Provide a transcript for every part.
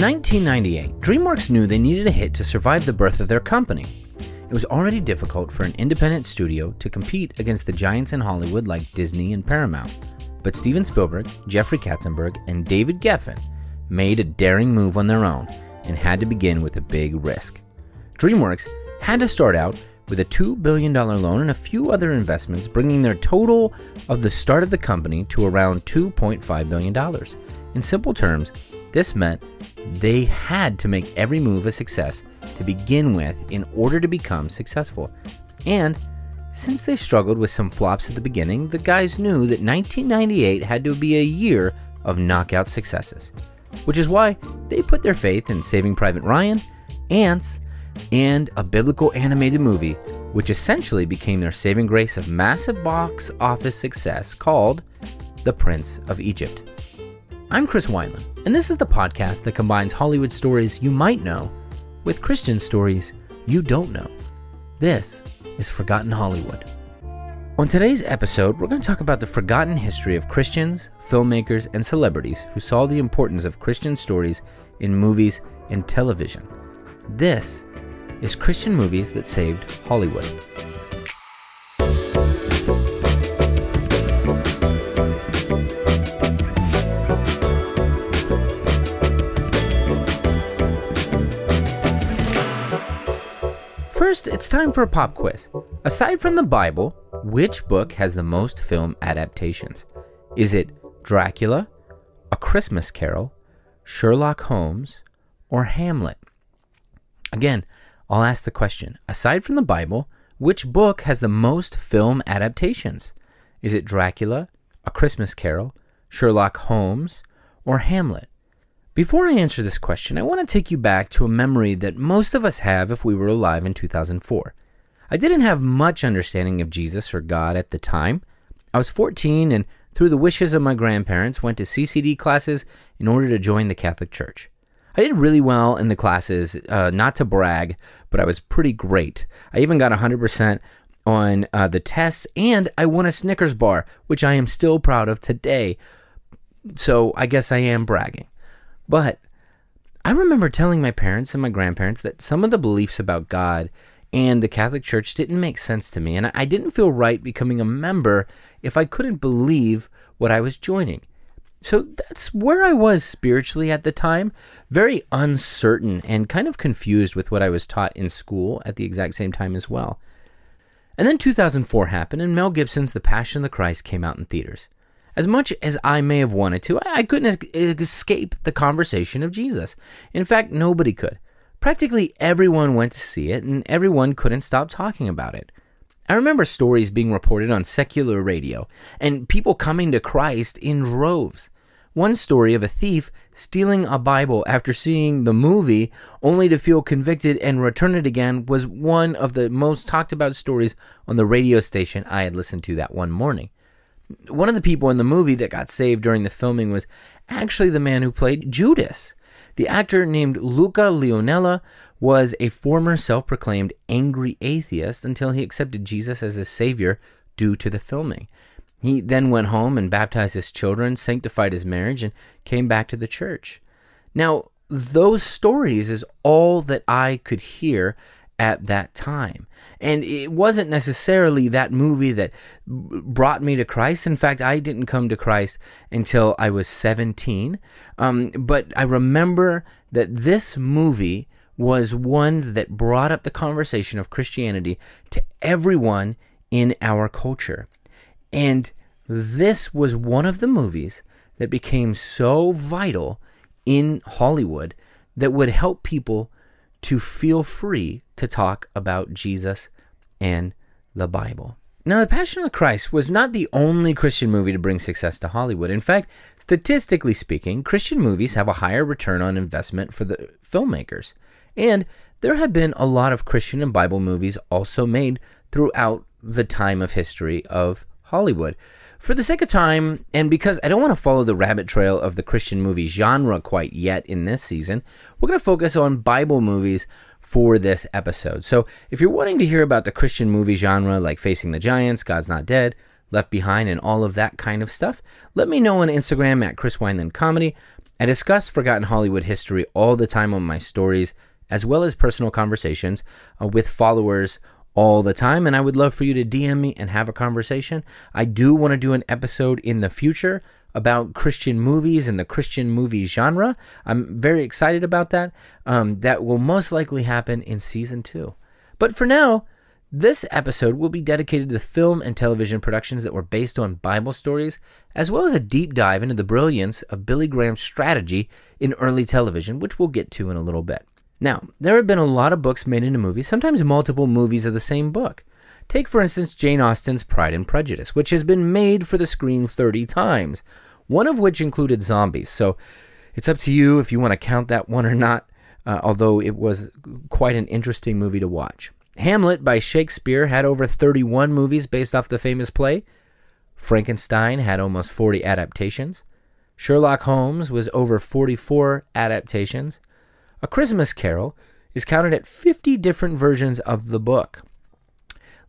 In 1998, DreamWorks knew they needed a hit to survive the birth of their company. It was already difficult for an independent studio to compete against the giants in Hollywood like Disney and Paramount. But Steven Spielberg, Jeffrey Katzenberg, and David Geffen made a daring move on their own and had to begin with a big risk. DreamWorks had to start out with a $2 billion loan and a few other investments, bringing their total of the start of the company to around $2.5 billion. In simple terms, this meant they had to make every move a success to begin with in order to become successful. And since they struggled with some flops at the beginning, the guys knew that 1998 had to be a year of knockout successes, which is why they put their faith in Saving Private Ryan, Ants, and a biblical animated movie, which essentially became their saving grace of massive box office success, called The Prince of Egypt. I'm Chris Wineland, and this is the podcast that combines Hollywood stories you might know with Christian stories you don't know. This is Forgotten Hollywood. On today's episode, we're going to talk about the forgotten history of Christians, filmmakers, and celebrities who saw the importance of Christian stories in movies and television. This is Christian Movies That Saved Hollywood. First, it's time for a pop quiz. Aside from the Bible, which book has the most film adaptations? Is it Dracula, A Christmas Carol, Sherlock Holmes, or Hamlet? Again, I'll ask the question. Aside from the Bible, which book has the most film adaptations? Is it Dracula, A Christmas Carol, Sherlock Holmes, or Hamlet? Before I answer this question, I want to take you back to a memory that most of us have if we were alive in 2004. I didn't have much understanding of Jesus or God at the time. I was 14 and through the wishes of my grandparents went to CCD classes in order to join the Catholic Church. I did really well in the classes, not to brag, but I was pretty great. I even got 100% on the tests, and I won a Snickers bar, which I am still proud of today. So I guess I am bragging. But I remember telling my parents and my grandparents that some of the beliefs about God and the Catholic Church didn't make sense to me, and I didn't feel right becoming a member if I couldn't believe what I was joining. So that's where I was spiritually at the time, very uncertain and kind of confused with what I was taught in school at the exact same time as well. And then 2004 happened, and Mel Gibson's The Passion of the Christ came out in theaters. As much as I may have wanted to, I couldn't escape the conversation of Jesus. In fact, nobody could. Practically everyone went to see it, and everyone couldn't stop talking about it. I remember stories being reported on secular radio, and people coming to Christ in droves. One story of a thief stealing a Bible after seeing the movie, only to feel convicted and return it again, was one of the most talked about stories on the radio station I had listened to that one morning. One of the people in the movie that got saved during the filming was actually the man who played Judas. The actor named Luca Leonella was a former self-proclaimed angry atheist until he accepted Jesus as his savior due to the filming. He then went home and baptized his children, sanctified his marriage, and came back to the church. Now, those stories is all that I could hear at that time. And it wasn't necessarily that movie that brought me to Christ. In fact, I didn't come to Christ until I was 17. But I remember that this movie was one that brought up the conversation of Christianity to everyone in our culture. And this was one of the movies that became so vital in Hollywood that would help people to feel free to talk about Jesus and the Bible. Now, The Passion of the Christ was not the only Christian movie to bring success to Hollywood. In fact, statistically speaking, Christian movies have a higher return on investment for the filmmakers. And there have been a lot of Christian and Bible movies also made throughout the time of history of Hollywood. For the sake of time, and because I don't want to follow the rabbit trail of the Christian movie genre quite yet in this season, we're going to focus on Bible movies for this episode. So if you're wanting to hear about the Christian movie genre, like Facing the Giants, God's Not Dead, Left Behind, and all of that kind of stuff, let me know on Instagram at Chris Wineland Comedy. I discuss Forgotten Hollywood history all the time on my stories, as well as personal conversations with followers all the time, and I would love for you to DM me and have a conversation. I do want to do an episode in the future about Christian movies and the Christian movie genre. I'm very excited about that. That will most likely happen in season 2. But for now, this episode will be dedicated to film and television productions that were based on Bible stories, as well as a deep dive into the brilliance of Billy Graham's strategy in early television, which we'll get to in a little bit. Now, there have been a lot of books made into movies, sometimes multiple movies of the same book. Take, for instance, Jane Austen's Pride and Prejudice, which has been made for the screen 30 times, one of which included zombies. So it's up to you if you want to count that one or not, although it was quite an interesting movie to watch. Hamlet by Shakespeare had over 31 movies based off the famous play. Frankenstein had almost 40 adaptations. Sherlock Holmes was over 44 adaptations. A Christmas Carol is counted at 50 different versions of the book.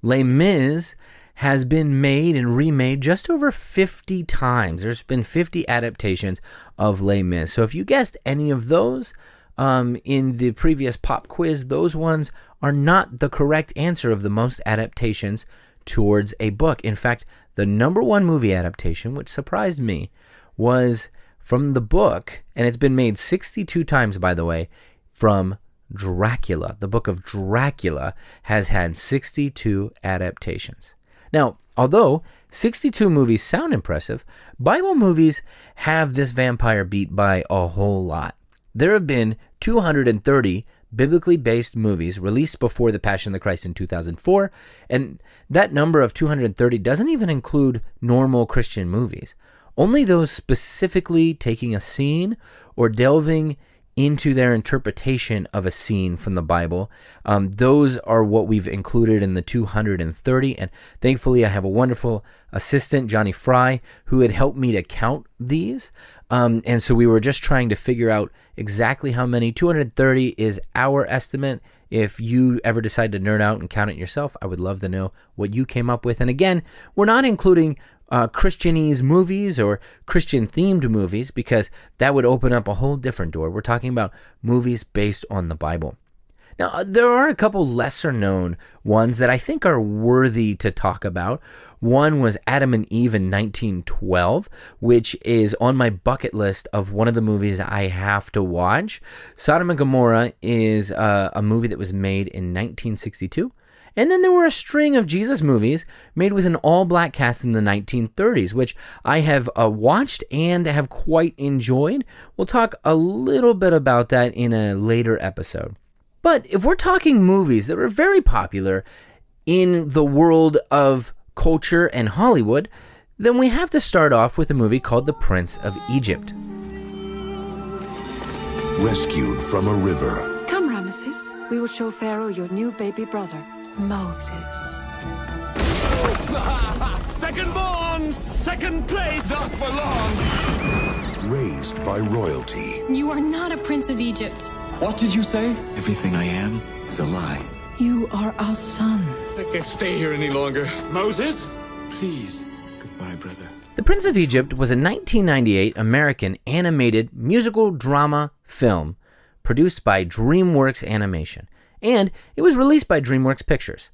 Les Mis has been made and remade just over 50 times. There's been 50 adaptations of Les Mis. So if you guessed any of those in the previous pop quiz, those ones are not the correct answer of the most adaptations towards a book. In fact, the #1 movie adaptation, which surprised me, was from the book, and it's been made 62 times, by the way, from Dracula. The book of Dracula has had 62 adaptations. Now, although 62 movies sound impressive, Bible movies have this vampire beat by a whole lot. There have been 230 biblically based movies released before The Passion of the Christ in 2004, and that number of 230 doesn't even include normal Christian movies. Only those specifically taking a scene or delving into their interpretation of a scene from the Bible. Those are what we've included in the 230, and thankfully I have a wonderful assistant, Johnny Fry, who had helped me to count these, and so we were just trying to figure out exactly how many. 230 is our estimate. If you ever decide to nerd out and count it yourself, I would love to know what you came up with. And again, we're not including Christianese movies or Christian-themed movies, because that would open up a whole different door. We're talking about movies based on the Bible. Now, there are a couple lesser-known ones that I think are worthy to talk about. One was Adam and Eve in 1912, which is on my bucket list of one of the movies I have to watch. Sodom and Gomorrah is a movie that was made in 1962. And then there were a string of Jesus movies made with an all-black cast in the 1930s, which I have watched and have quite enjoyed. We'll talk a little bit about that in a later episode. But if we're talking movies that were very popular in the world of culture and Hollywood, then we have to start off with a movie called The Prince of Egypt. Rescued from a river. Come, Ramesses. We will show Pharaoh your new baby brother, Moses. Second born, second place. Not for long. Raised by royalty. You are not a prince of Egypt. What did you say? Everything I am is a lie. You are our son. I can't stay here any longer. Moses, please. Goodbye, brother. The Prince of Egypt was a 1998 American animated musical drama film produced by DreamWorks Animation, and it was released by DreamWorks Pictures.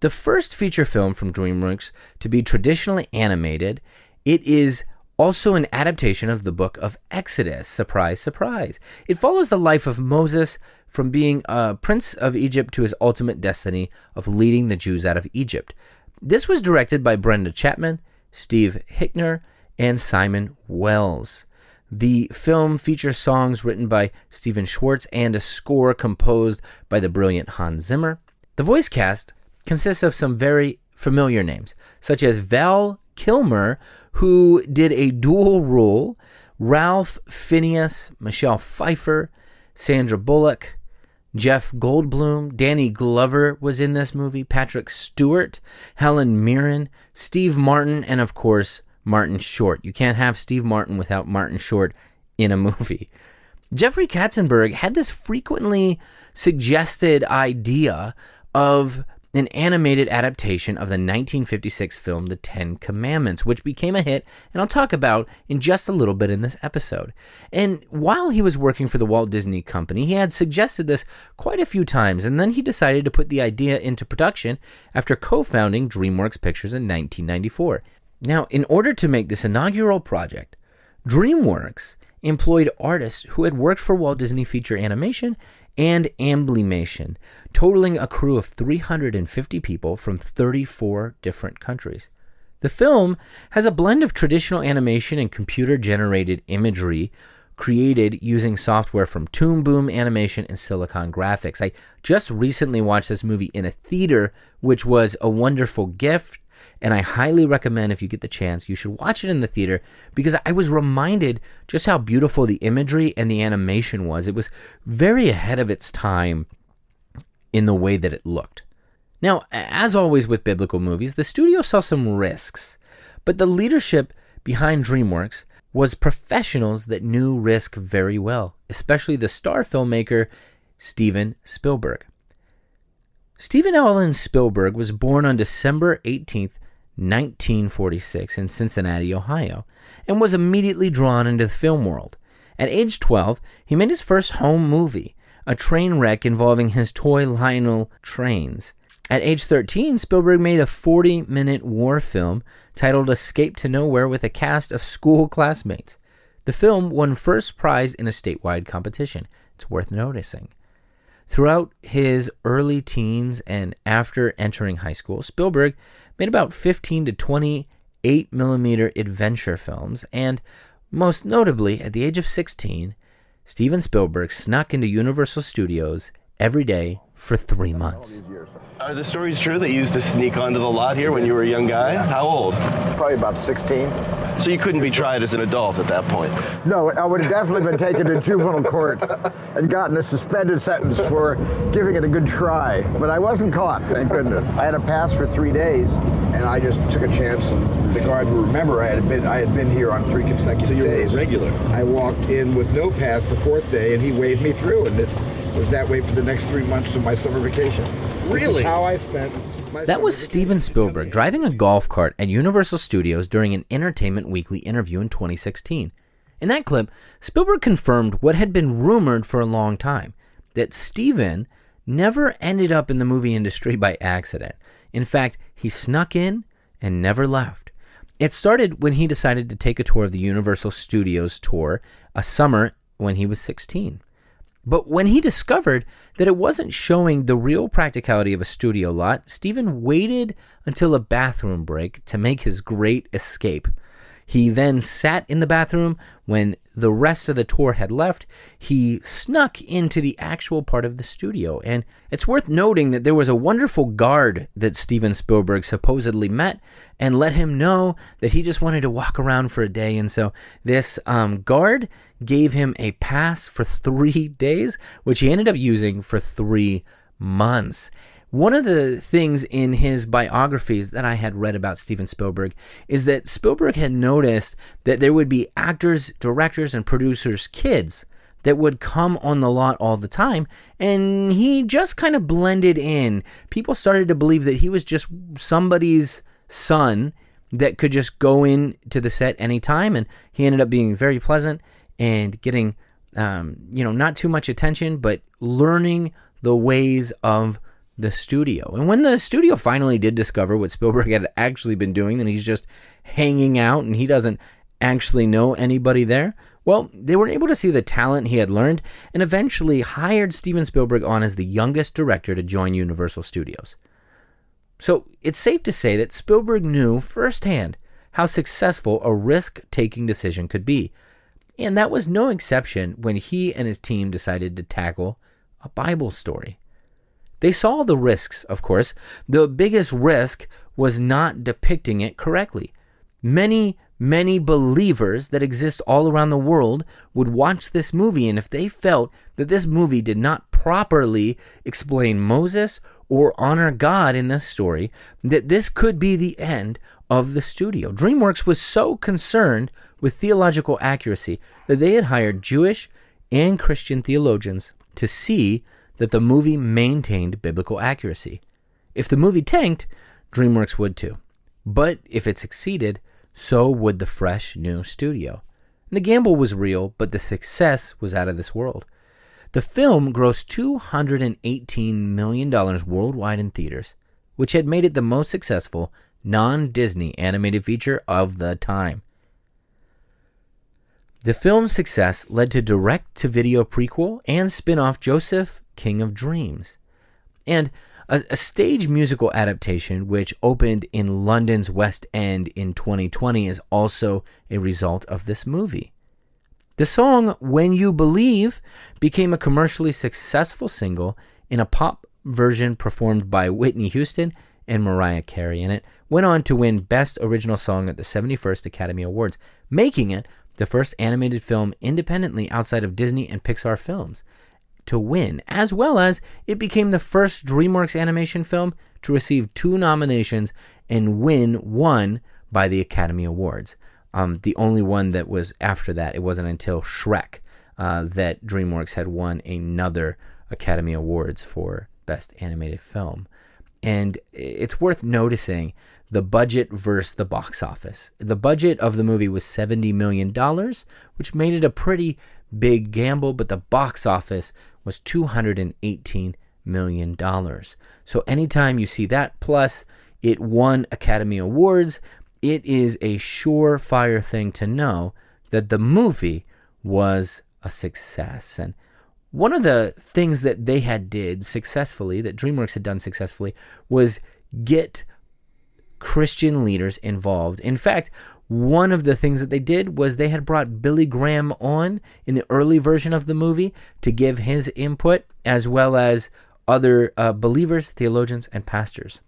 The first feature film from DreamWorks to be traditionally animated. It is also an adaptation of the book of Exodus. Surprise, surprise. It follows the life of Moses from being a prince of Egypt to his ultimate destiny of leading the Jews out of Egypt. This was directed by Brenda Chapman, Steve Hickner, and Simon Wells. The film features songs written by Stephen Schwartz and a score composed by the brilliant Hans Zimmer. The voice cast consists of some very familiar names, such as Val Kilmer, who did a dual role, Ralph Fiennes, Michelle Pfeiffer, Sandra Bullock, Jeff Goldblum, Danny Glover was in this movie, Patrick Stewart, Helen Mirren, Steve Martin, and of course, Martin Short. You can't have Steve Martin without Martin Short in a movie. Jeffrey Katzenberg had this frequently suggested idea of an animated adaptation of the 1956 film The Ten Commandments, which became a hit, and I'll talk about in just a little bit in this episode. And while he was working for the Walt Disney Company, he had suggested this quite a few times, and then he decided to put the idea into production after co-founding DreamWorks Pictures in 1994. Now, in order to make this inaugural project, DreamWorks employed artists who had worked for Walt Disney Feature Animation and Amblimation, totaling a crew of 350 people from 34 different countries. The film has a blend of traditional animation and computer-generated imagery created using software from Toon Boom Animation and Silicon Graphics. I just recently watched this movie in a theater, which was a wonderful gift. And I highly recommend, if you get the chance, you should watch it in the theater, because I was reminded just how beautiful the imagery and the animation was. It was very ahead of its time in the way that it looked. Now, as always with biblical movies, the studio saw some risks, but the leadership behind DreamWorks was professionals that knew risk very well, especially the star filmmaker Steven Spielberg. Steven Allen Spielberg was born on December 18, 1946 in Cincinnati, Ohio, and was immediately drawn into the film world. At age 12, he made his first home movie, a train wreck involving his toy Lionel trains. At age 13, Spielberg made a 40-minute war film titled Escape to Nowhere with a cast of school classmates. The film won first prize in a statewide competition. It's worth noticing. Throughout his early teens and after entering high school, Spielberg made about 15 to 28 millimeter adventure films, and most notably, at the age of 16, Steven Spielberg snuck into Universal Studios every day for 3 months. Are the stories true that you used to sneak onto the lot here when you were a young guy? Yeah. How old? Probably about 16. So you couldn't be tried as an adult at that point? No, I would have definitely been taken to juvenile court and gotten a suspended sentence for giving it a good try. But I wasn't caught, thank goodness. I had a pass for 3 days, and I just took a chance. And the guard will remember I had been here on 3 consecutive days. So you were regular. I walked in with no pass the fourth day, and he waved me through, and it was that way for the next 3 months of my summer vacation. Really? How I spent my That was Steven Spielberg driving a golf cart at Universal Studios during an Entertainment Weekly interview in 2016. In that clip, Spielberg confirmed what had been rumored for a long time, that Steven never ended up in the movie industry by accident. In fact, he snuck in and never left. It started when he decided to take a tour of the Universal Studios tour a summer when he was 16. But when he discovered that it wasn't showing the real practicality of a studio lot, Steven waited until a bathroom break to make his great escape. He then sat in the bathroom. When the rest of the tour had left, he snuck into the actual part of the studio. And it's worth noting that there was a wonderful guard that Steven Spielberg supposedly met and let him know that he just wanted to walk around for a day. And so this guard gave him a pass for 3 days, which he ended up using for 3 months. One of the things in his biographies that I had read about Steven Spielberg is that Spielberg had noticed that there would be actors, directors, and producers' kids that would come on the lot all the time, and he just kind of blended in. People started to believe that he was just somebody's son that could just go in to the set anytime, and he ended up being very pleasant and getting, not too much attention, but learning the ways of the studio. And when the studio finally did discover what Spielberg had actually been doing, and he's just hanging out and he doesn't actually know anybody there, well, they were able to see the talent he had learned and eventually hired Steven Spielberg on as the youngest director to join Universal Studios. So it's safe to say that Spielberg knew firsthand how successful a risk-taking decision could be. And that was no exception when he and his team decided to tackle a Bible story. They saw the risks, of course. The biggest risk was not depicting it correctly. Many, many believers that exist all around the world would watch this movie, and if they felt that this movie did not properly explain Moses or honor God in this story, that this could be the end of the studio. DreamWorks was so concerned with theological accuracy that they had hired Jewish and Christian theologians to see that the movie maintained biblical accuracy. If the movie tanked, DreamWorks would too. But if it succeeded, so would the fresh new studio. And the gamble was real, but the success was out of this world. The film grossed $218 million worldwide in theaters, which had made it the most successful non-Disney animated feature of the time. The film's success led to direct-to-video prequel and spin-off Joseph, King of Dreams, and a stage musical adaptation which opened in London's West End in 2020 is also a result of this movie. The song When You Believe became a commercially successful single in a pop version performed by Whitney Houston and Mariah Carey, and it went on to win Best Original Song at the 71st Academy Awards, making it the first animated film independently outside of Disney and Pixar films to win, as well as it became the first DreamWorks animation film to receive 2 nominations and win 1 by the Academy Awards. The only one that was after that, it wasn't until Shrek that DreamWorks had won another Academy Awards for Best Animated Film. And it's worth noticing the budget versus the box office. The budget of the movie was $70 million, which made it a pretty big gamble, but the box office was $218 million. So anytime you see that, plus it won Academy Awards, it is a surefire thing to know that the movie was a success. And one of the things that they had did successfully, that DreamWorks had done successfully, was get Christian leaders involved. In fact, one of the things that they did was they had brought Billy Graham on in the early version of the movie to give his input, as well as other believers, theologians, and pastors.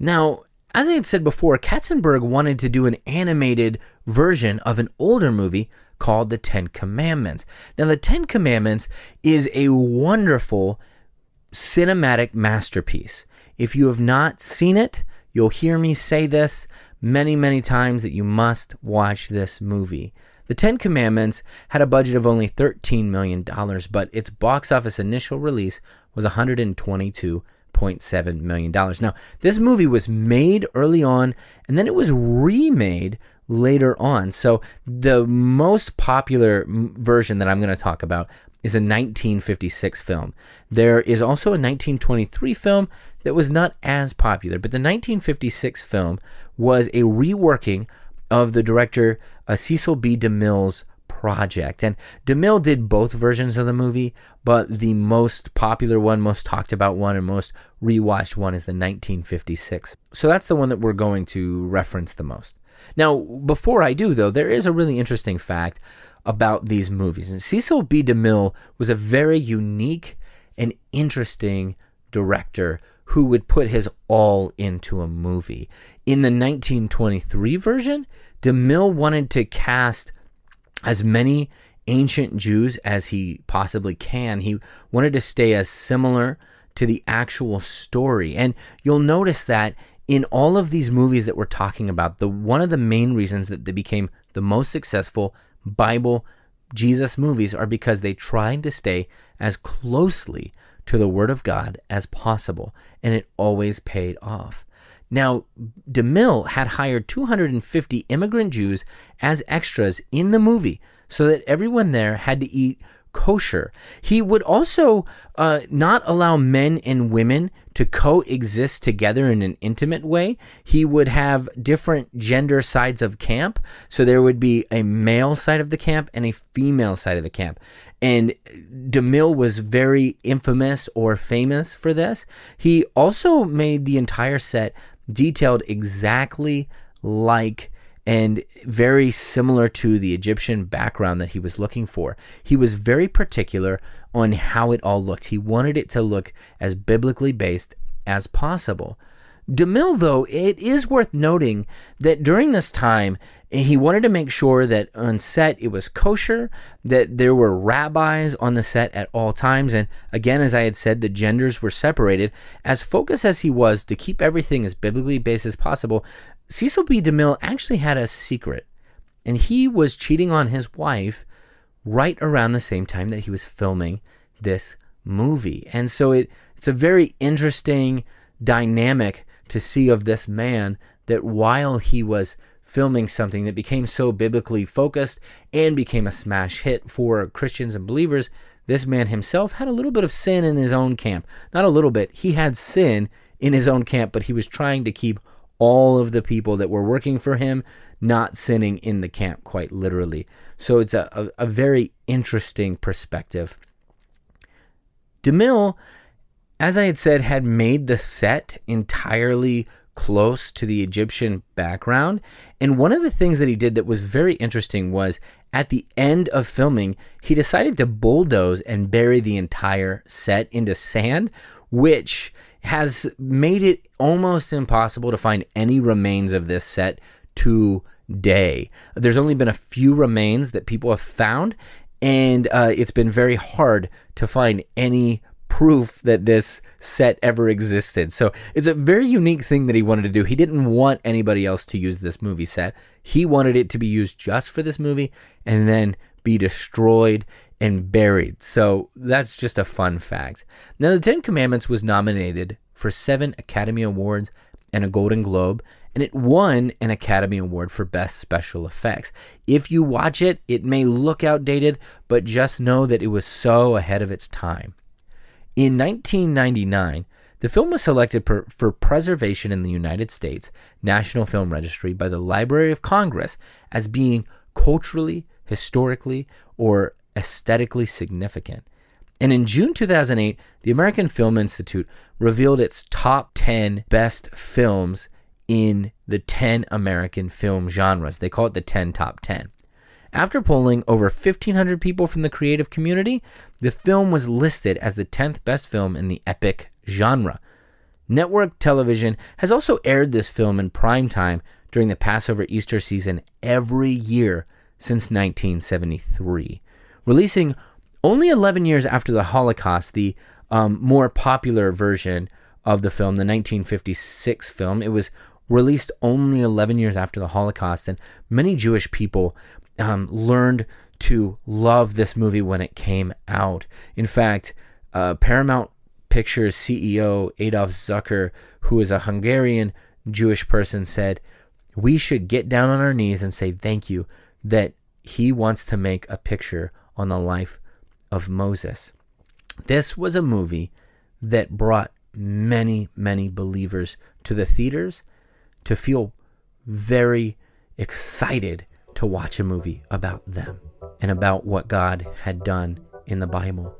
Now, as I had said before, Katzenberg wanted to do an animated version of an older movie called The Ten Commandments. Now, The Ten Commandments is a wonderful cinematic masterpiece. If you have not seen it, you'll hear me say this many, many times that you must watch this movie. The Ten Commandments had a budget of only $13 million, but its box office initial release was $122.7 million. Now, this movie was made early on, and then it was remade later on. So the most popular version that I'm going to talk about is a 1956 film. There is also a 1923 film that was not as popular, but the 1956 film was a reworking of the director Cecil B. DeMille's project. And DeMille did both versions of the movie, but the most popular one, most talked about one, and most rewatched one is the 1956. So that's the one that we're going to reference the most. Now, before I do, though, there is a really interesting fact about these movies. And Cecil B. DeMille was a very unique and interesting director who would put his all into a movie. In the 1923 version, DeMille wanted to cast as many ancient Jews as he possibly can. He wanted to stay as similar to the actual story. And you'll notice that in all of these movies that we're talking about, one of the main reasons that they became the most successful Bible Jesus movies are because they tried to stay as closely to the Word of God as possible, and it always paid off. Now, DeMille had hired 250 immigrant Jews as extras in the movie so that everyone there had to eat kosher. He would also not allow men and women to coexist together in an intimate way. He would have different gender sides of camp. So there would be a male side of the camp and a female side of the camp. And DeMille was very infamous or famous for this. He also made the entire set detailed exactly like and very similar to the Egyptian background that he was looking for. He was very particular on how it all looked. He wanted it to look as biblically based as possible. DeMille, though, it is worth noting that during this time, he wanted to make sure that on set it was kosher, that there were rabbis on the set at all times, and again, as I had said, the genders were separated. As focused as he was to keep everything as biblically based as possible, Cecil B. DeMille actually had a secret, and he was cheating on his wife right around the same time that he was filming this movie. And so it's a very interesting dynamic to see of this man, that while he was filming something that became so biblically focused and became a smash hit for Christians and believers, this man himself had a little bit of sin in his own camp. Not a little bit. He had sin in his own camp, but he was trying to keep all of the people that were working for him not sinning in the camp, quite literally. So it's a very interesting perspective. DeMille, as I had said, had made the set entirely close to the Egyptian background. And one of the things that he did that was very interesting was, at the end of filming, he decided to bulldoze and bury the entire set into sand, which has made it almost impossible to find any remains of this set today. There's only been a few remains that people have found, and it's been very hard to find any proof that this set ever existed. So it's a very unique thing that he wanted to do. He didn't want anybody else to use this movie set. He wanted it to be used just for this movie and then be destroyed and buried. So that's just a fun fact. Now, The Ten Commandments was nominated for 7 Academy Awards and a Golden Globe, and it won an Academy Award for Best Special Effects. If you watch it, it may look outdated, but just know that it was so ahead of its time. In 1999, the film was selected for preservation in the United States National Film Registry by the Library of Congress as being culturally, historically, or aesthetically significant. And in June 2008, the American Film Institute revealed its top 10 best films in the 10 American film genres. They call it the 10 Top 10. After polling over 1,500 people from the creative community, the film was listed as the 10th best film in the epic genre. Network television has also aired this film in prime time during the Passover Easter season every year since 1973. Releasing only 11 years after the Holocaust, the more popular version of the film, the 1956 film, it was released only 11 years after the Holocaust, and many Jewish people learned to love this movie when it came out. In fact, Paramount Pictures CEO Adolf Zucker, who is a Hungarian Jewish person, said, "We should get down on our knees and say thank you that he wants to make a picture on the life of Moses." This was a movie that brought many, many believers to the theaters to feel very excited to watch a movie about them and about what God had done in the Bible.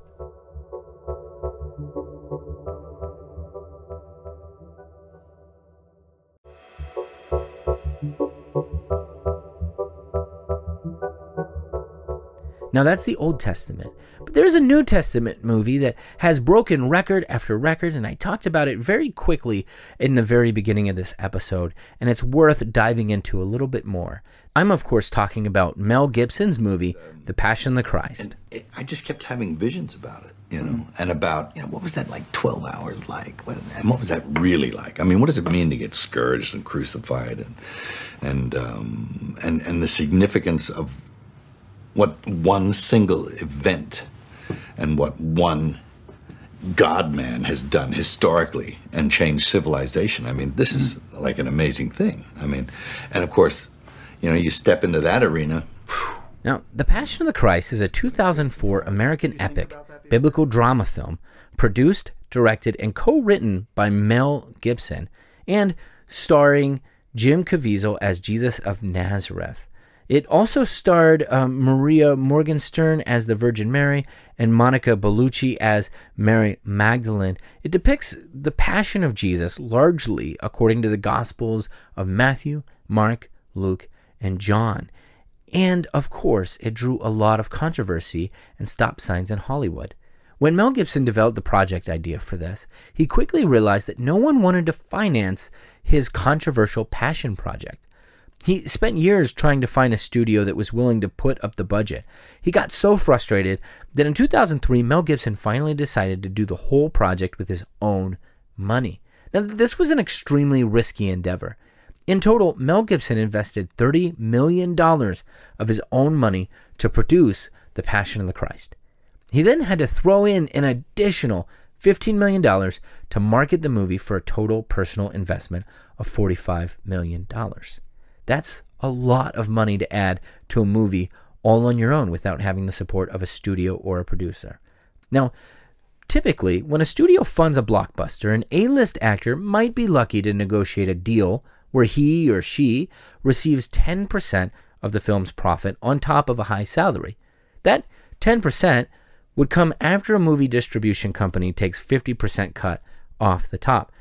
Now, that's the Old Testament, but there's a New Testament movie that has broken record after record, and I talked about it very quickly in the very beginning of this episode, and it's worth diving into a little bit more. I'm, of course, talking about Mel Gibson's movie, The Passion of the Christ. I just kept having visions about it, and about, what was that like 12 hours like? And what was that really like? I mean, what does it mean to get scourged and crucified and the significance of what one single event and what one God-man has done historically and changed civilization. I mean, this is like an amazing thing. I mean, and of course, you step into that arena. Now, The Passion of the Christ is a 2004 American epic biblical drama film produced, directed, and co-written by Mel Gibson and starring Jim Caviezel as Jesus of Nazareth. It also starred Maria Morgenstern as the Virgin Mary and Monica Bellucci as Mary Magdalene. It depicts the passion of Jesus largely according to the Gospels of Matthew, Mark, Luke, and John. And, of course, it drew a lot of controversy and stop signs in Hollywood. When Mel Gibson developed the project idea for this, he quickly realized that no one wanted to finance his controversial passion project. He spent years trying to find a studio that was willing to put up the budget. He got so frustrated that in 2003, Mel Gibson finally decided to do the whole project with his own money. Now, this was an extremely risky endeavor. In total, Mel Gibson invested $30 million of his own money to produce The Passion of the Christ. He then had to throw in an additional $15 million to market the movie for a total personal investment of $45 million. That's a lot of money to add to a movie all on your own without having the support of a studio or a producer. Now, typically, when a studio funds a blockbuster, an A-list actor might be lucky to negotiate a deal where he or she receives 10% of the film's profit on top of a high salary. That 10% would come after a movie distribution company takes 50% cut off the top.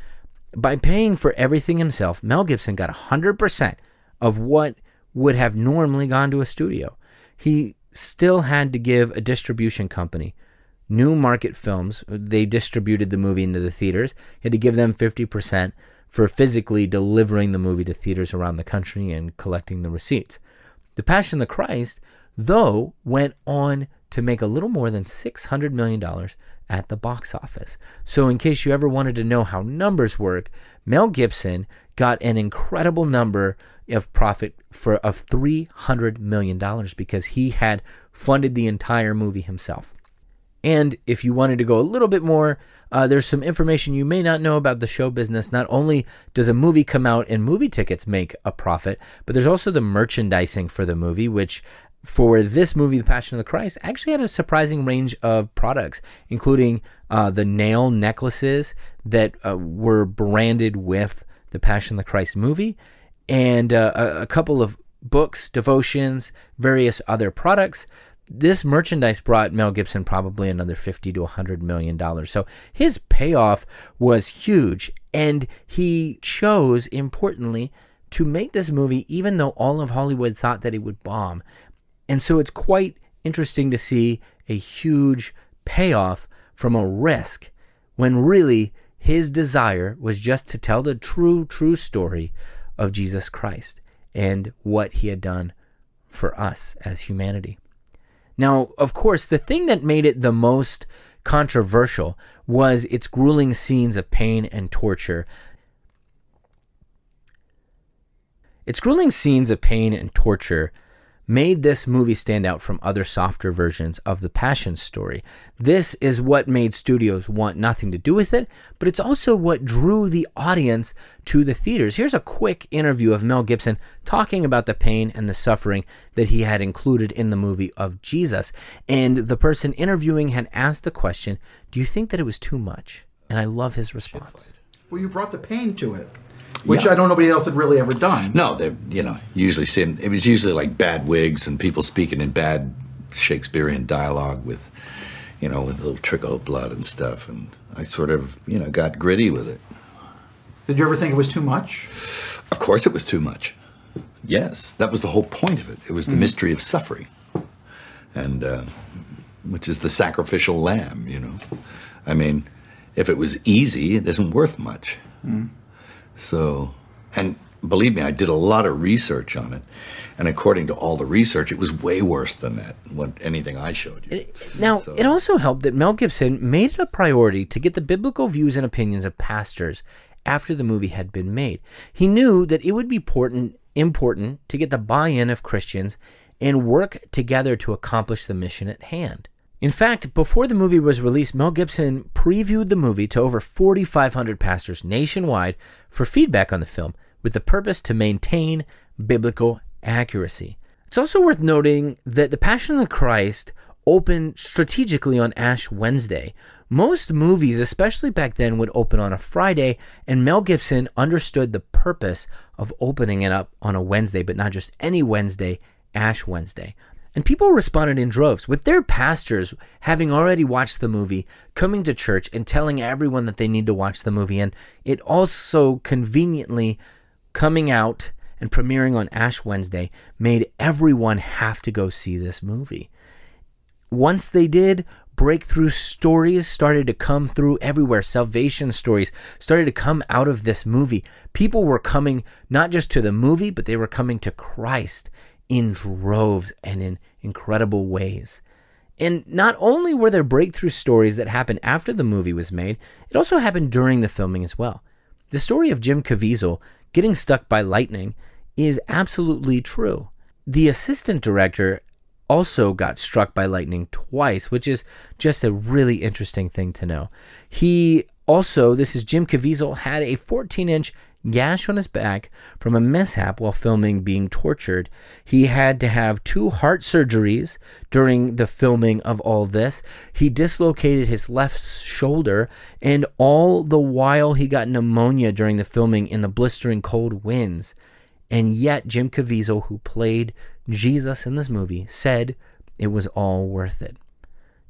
By paying for everything himself, Mel Gibson got 100% of what would have normally gone to a studio. He still had to give a distribution company, New Market Films, they distributed the movie into the theaters, he had to give them 50% for physically delivering the movie to theaters around the country and collecting the receipts. The Passion of the Christ, though, went on to make a little more than $600 million at the box office. So in case you ever wanted to know how numbers work, Mel Gibson got an incredible number of profit of $300 million because he had funded the entire movie himself. And if you wanted to go a little bit more, there's some information you may not know about the show business. Not only does a movie come out and movie tickets make a profit, but there's also the merchandising for the movie, which for this movie, The Passion of the Christ, actually had a surprising range of products, including the nail necklaces that were branded with The Passion of the Christ movie, and a couple of books, devotions, various other products. This merchandise brought Mel Gibson probably another $50 to $100 million. So his payoff was huge, and he chose, importantly, to make this movie even though all of Hollywood thought that it would bomb. And so it's quite interesting to see a huge payoff from a risk when really his desire was just to tell the true story of Jesus Christ and what he had done for us as humanity. Now, of course, the thing that made it the most controversial was its grueling scenes of pain and torture. Its grueling scenes of pain and torture made this movie stand out from other softer versions of the Passion story. This is what made studios want nothing to do with it, but it's also what drew the audience to the theaters. Here's a quick interview of Mel Gibson talking about the pain and the suffering that he had included in the movie of Jesus. And the person interviewing had asked the question, "Do you think that it was too much?" And I love his response. Well, you brought the pain to it, which I don't know nobody else had really ever done. No, they usually seemed, it was usually like bad wigs and people speaking in bad Shakespearean dialogue with, with a little trickle of blood and stuff. And I sort of, got gritty with it. Did you ever think it was too much? Of course it was too much. Yes, that was the whole point of it. It was the mystery of suffering, and which is the sacrificial lamb, I mean, if it was easy, it isn't worth much. Mm. So, and believe me, I did a lot of research on it. And according to all the research, it was way worse than that, anything I showed you. It also helped that Mel Gibson made it a priority to get the biblical views and opinions of pastors after the movie had been made. He knew that it would be important to get the buy-in of Christians and work together to accomplish the mission at hand. In fact, before the movie was released, Mel Gibson previewed the movie to over 4,500 pastors nationwide for feedback on the film with the purpose to maintain biblical accuracy. It's also worth noting that The Passion of the Christ opened strategically on Ash Wednesday. Most movies, especially back then, would open on a Friday, and Mel Gibson understood the purpose of opening it up on a Wednesday, but not just any Wednesday, Ash Wednesday. And people responded in droves, with their pastors having already watched the movie, coming to church and telling everyone that they need to watch the movie. And it also conveniently coming out and premiering on Ash Wednesday made everyone have to go see this movie. Once they did, breakthrough stories started to come through everywhere. Salvation stories started to come out of this movie. People were coming not just to the movie, but they were coming to Christ in droves and in incredible ways. And not only were there breakthrough stories that happened after the movie was made, it also happened during the filming as well. The story of Jim Caviezel getting struck by lightning is absolutely true. The assistant director also got struck by lightning twice, which is just a really interesting thing to know. He also, this is Jim Caviezel, had a 14-inch gash on his back from a mishap while filming being tortured. He had to have 2 heart surgeries during the filming of all this. He dislocated his left shoulder, and all the while he got pneumonia during the filming in the blistering cold winds. And yet Jim Caviezel, who played Jesus in this movie, said it was all worth it.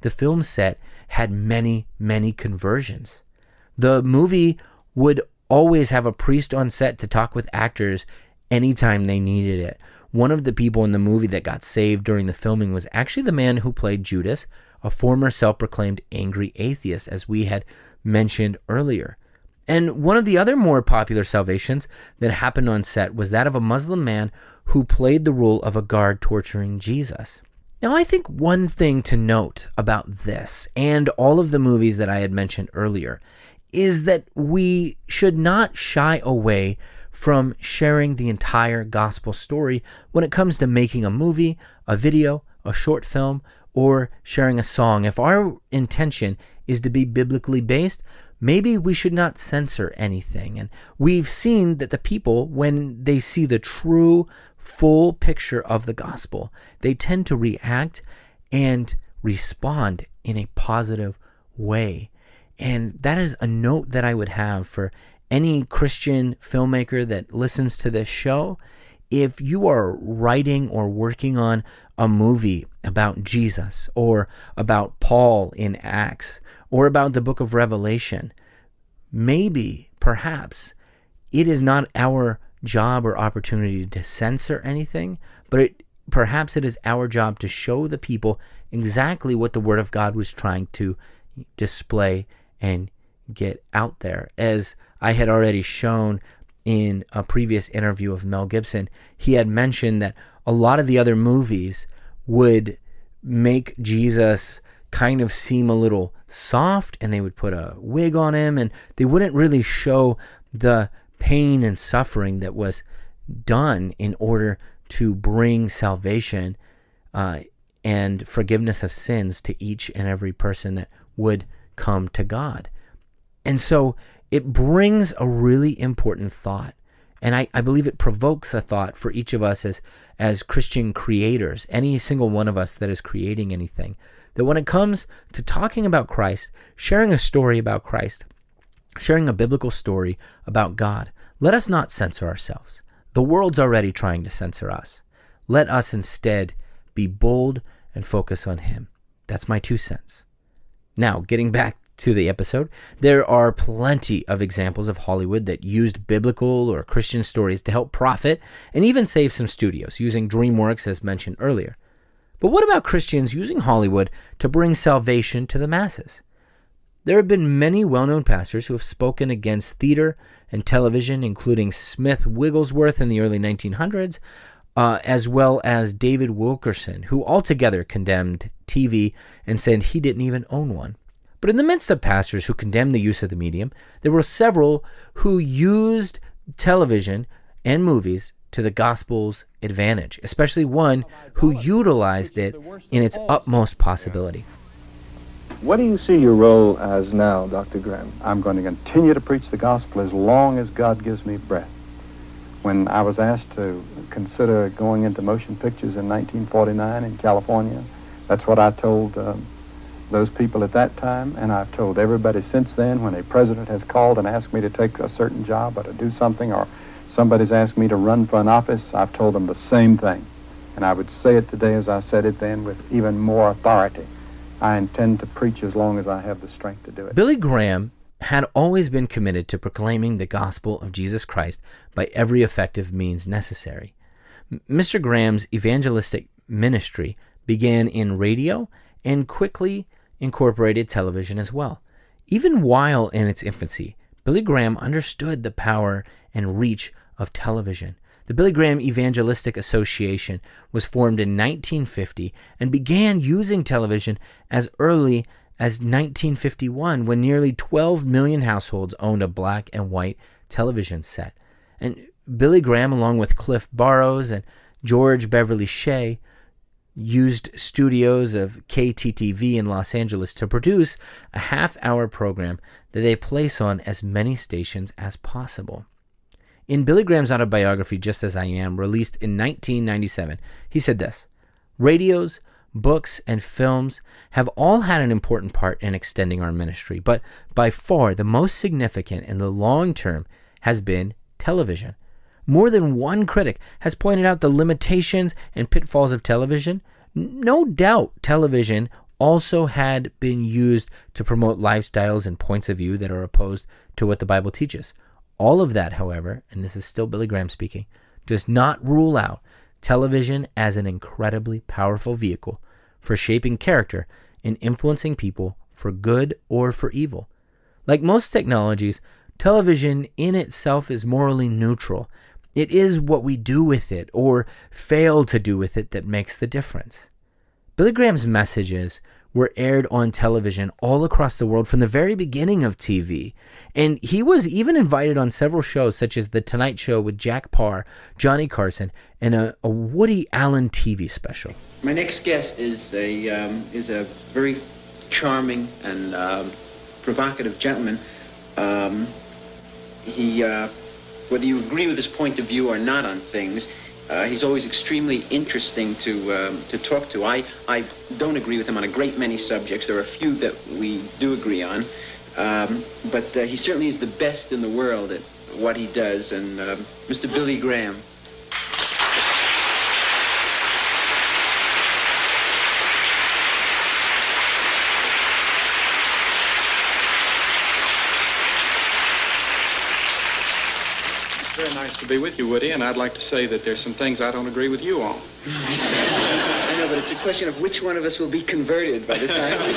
The film set had many, many conversions. The movie would always have a priest on set to talk with actors anytime they needed it. One of the people in the movie that got saved during the filming was actually the man who played Judas, a former self-proclaimed angry atheist, as we had mentioned earlier. And one of the other more popular salvations that happened on set was that of a Muslim man who played the role of a guard torturing Jesus. Now, I think one thing to note about this and all of the movies that I had mentioned earlier is that we should not shy away from sharing the entire gospel story when it comes to making a movie, a video, a short film, or sharing a song. If our intention is to be biblically based, maybe we should not censor anything. And we've seen that the people, when they see the true, full picture of the gospel, they tend to react and respond in a positive way. And that is a note that I would have for any Christian filmmaker that listens to this show. If you are writing or working on a movie about Jesus or about Paul in Acts or about the book of Revelation, maybe, perhaps, it is not our job or opportunity to censor anything, but perhaps it is our job to show the people exactly what the Word of God was trying to display and get out there. As I had already shown in a previous interview of Mel Gibson, he had mentioned that a lot of the other movies would make Jesus kind of seem a little soft, and they would put a wig on him, and they wouldn't really show the pain and suffering that was done in order to bring salvation and forgiveness of sins to each and every person that would come to God. And so it brings a really important thought. And I believe it provokes a thought for each of us as Christian creators, any single one of us that is creating anything, that when it comes to talking about Christ, sharing a story about Christ, sharing a biblical story about God, let us not censor ourselves. The world's already trying to censor us. Let us instead be bold and focus on Him. That's my 2 cents. Now, getting back to the episode, there are plenty of examples of Hollywood that used biblical or Christian stories to help profit and even save some studios, using DreamWorks as mentioned earlier. But what about Christians using Hollywood to bring salvation to the masses? There have been many well-known pastors who have spoken against theater and television, including Smith Wigglesworth in the early 1900s, as well as David Wilkerson, who altogether condemned TV and said he didn't even own one. But in the midst of pastors who condemned the use of the medium, there were several who used television and movies to the gospel's advantage, especially one who utilized it in its utmost possibility. What do you see your role as now, Dr. Graham? I'm going to continue to preach the gospel as long as God gives me breath. When I was asked to consider going into motion pictures in 1949 in California, that's what I told those people at that time, and I've told everybody since then. When a president has called and asked me to take a certain job or to do something, or somebody's asked me to run for an office, I've told them the same thing. And I would say it today as I said it then with even more authority. I intend to preach as long as I have the strength to do it. Billy Graham had always been committed to proclaiming the gospel of Jesus Christ by every effective means necessary. Mr. Graham's evangelistic ministry began in radio and quickly incorporated television as well. Even while in its infancy, Billy Graham understood the power and reach of television. The Billy Graham Evangelistic Association was formed in 1950 and began using television as early as 1951, when nearly 12 million households owned a black and white television set. And Billy Graham, along with Cliff Barrows and George Beverly Shea, used studios of KTTV in Los Angeles to produce a half-hour program that they place on as many stations as possible. In Billy Graham's autobiography, Just As I Am, released in 1997, he said this, "Radios, books, and films have all had an important part in extending our ministry, but by far the most significant in the long term has been television. More than one critic has pointed out the limitations and pitfalls of television. No doubt television also had been used to promote lifestyles and points of view that are opposed to what the Bible teaches. All of that, however," and this is still Billy Graham speaking, "does not rule out television as an incredibly powerful vehicle for shaping character and influencing people for good or for evil. Like most technologies, television in itself is morally neutral. It is what we do with it or fail to do with it that makes the difference." Billy Graham's messages were aired on television all across the world from the very beginning of TV, and he was even invited on several shows such as The Tonight Show with Jack Parr, Johnny Carson, and a Woody Allen TV special. My next guest is a very charming and provocative gentleman. He whether you agree with his point of view or not on things, he's always extremely interesting to talk to. I don't agree with him on a great many subjects. There are a few that we do agree on, but he certainly is the best in the world at what he does. And Mr. Billy Graham. Very nice to be with you, Woody, and I'd like to say that there's some things I don't agree with you on. I know, but it's a question of which one of us will be converted by the time...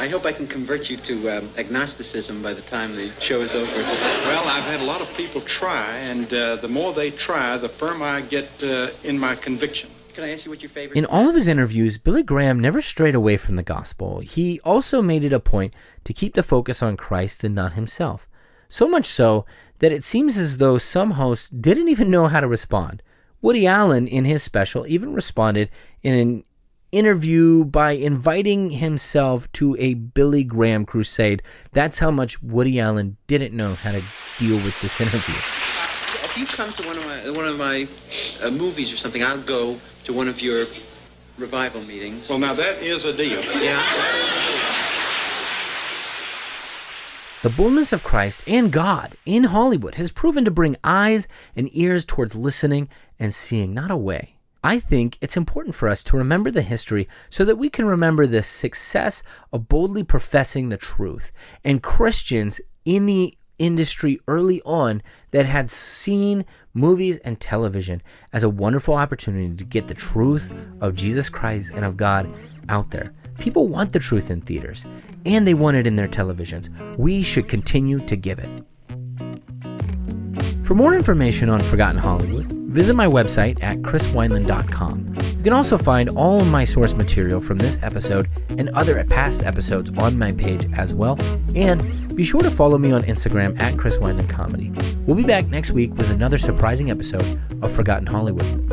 I hope I can convert you to agnosticism by the time the show is over. Well, I've had a lot of people try, and the more they try, the firmer I get in my conviction. Can I ask you what your favorite... In all of his interviews, Billy Graham never strayed away from the gospel. He also made it a point to keep the focus on Christ and not himself. So much so that it seems as though some hosts didn't even know how to respond. Woody Allen, in his special, even responded in an interview by inviting himself to a Billy Graham crusade. That's how much Woody Allen didn't know how to deal with this interview. If you come to one of my movies or something, I'll go to one of your revival meetings. Well, now that is a deal. Yeah. The boldness of Christ and God in Hollywood has proven to bring eyes and ears towards listening and seeing, not away. I think it's important for us to remember the history so that we can remember the success of boldly professing the truth and Christians in the industry early on that had seen movies and television as a wonderful opportunity to get the truth of Jesus Christ and of God out there. People want the truth in theaters, and they want it in their televisions. We should continue to give it. For more information on Forgotten Hollywood, visit my website at chriswineland.com. You can also find all of my source material from this episode and other past episodes on my page as well, and be sure to follow me on Instagram at chriswinelandcomedy. We'll be back next week with another surprising episode of Forgotten Hollywood.